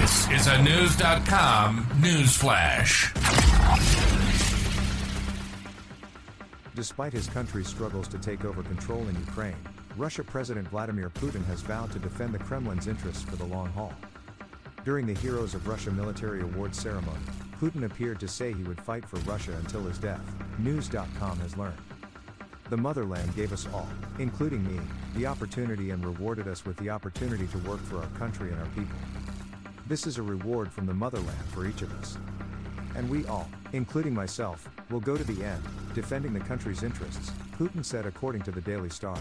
This is a News.com newsflash. Despite his country's struggles to take over control in Ukraine, Russia President Vladimir Putin has vowed to defend the Kremlin's interests for the long haul. During the Heroes of Russia Military Awards ceremony, Putin appeared to say he would fight for Russia until his death, News.com has learned. The motherland gave us all, including me, the opportunity and rewarded us with the opportunity to work for our country and our people. This is a reward from the motherland for each of us. And we all, including myself, will go to the end, defending the country's interests, Putin said according to the Daily Star.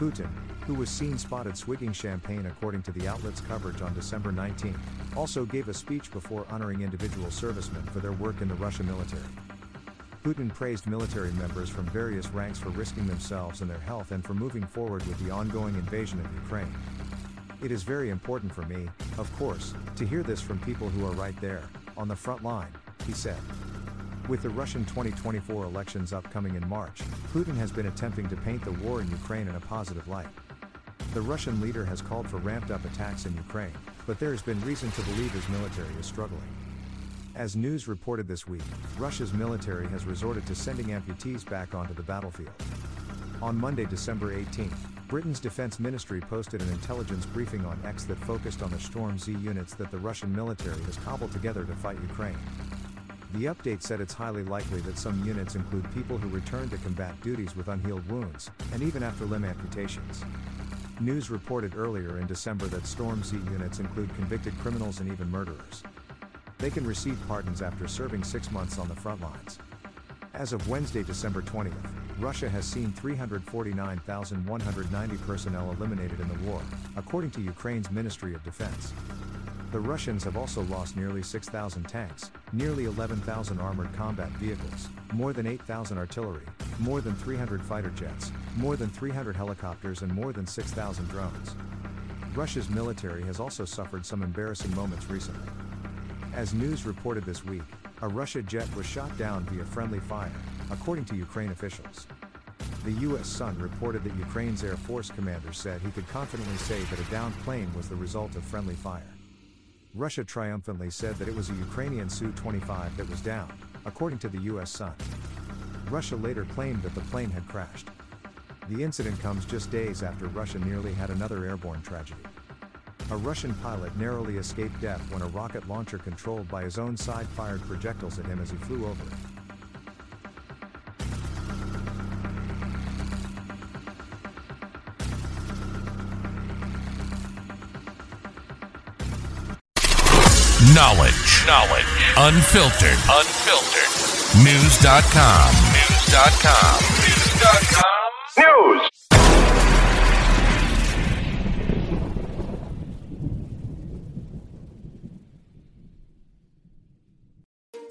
Putin, who was seen spotted swigging champagne according to the outlet's coverage on December 19, also gave a speech before honoring individual servicemen for their work in the Russian military. Putin praised military members from various ranks for risking themselves and their health and for moving forward with the ongoing invasion of Ukraine. It is very important for me, of course, to hear this from people who are right there, on the front line, he said. With the Russian 2024 elections upcoming in March, Putin has been attempting to paint the war in Ukraine in a positive light. The Russian leader has called for ramped-up attacks in Ukraine, but there has been reason to believe his military is struggling. As news reported this week, Russia's military has resorted to sending amputees back onto the battlefield. On Monday, December 18, Britain's Defence Ministry posted an intelligence briefing on X that focused on the Storm Z units that the Russian military has cobbled together to fight Ukraine. The update said it's highly likely that some units include people who return to combat duties with unhealed wounds, and even after limb amputations. News reported earlier in December that Storm Z units include convicted criminals and even murderers. They can receive pardons after serving 6 months on the front lines. As of Wednesday, December 20th, Russia has seen 349,190 personnel eliminated in the war, according to Ukraine's Ministry of Defense. The Russians have also lost nearly 6,000 tanks, nearly 11,000 armored combat vehicles, more than 8,000 artillery, more than 300 fighter jets, more than 300 helicopters and more than 6,000 drones. Russia's military has also suffered some embarrassing moments recently. As news reported this week, a Russia jet was shot down via friendly fire, according to Ukraine officials. The U.S. Sun reported that Ukraine's Air Force commander said he could confidently say that a downed plane was the result of friendly fire. Russia triumphantly said that it was a Ukrainian Su-25 that was downed, according to the U.S. Sun. Russia later claimed that the plane had crashed. The incident comes just days after Russia nearly had another airborne tragedy. A Russian pilot narrowly escaped death when a rocket launcher controlled by his own side fired projectiles at him as he flew over it. Knowledge. Unfiltered. News.com.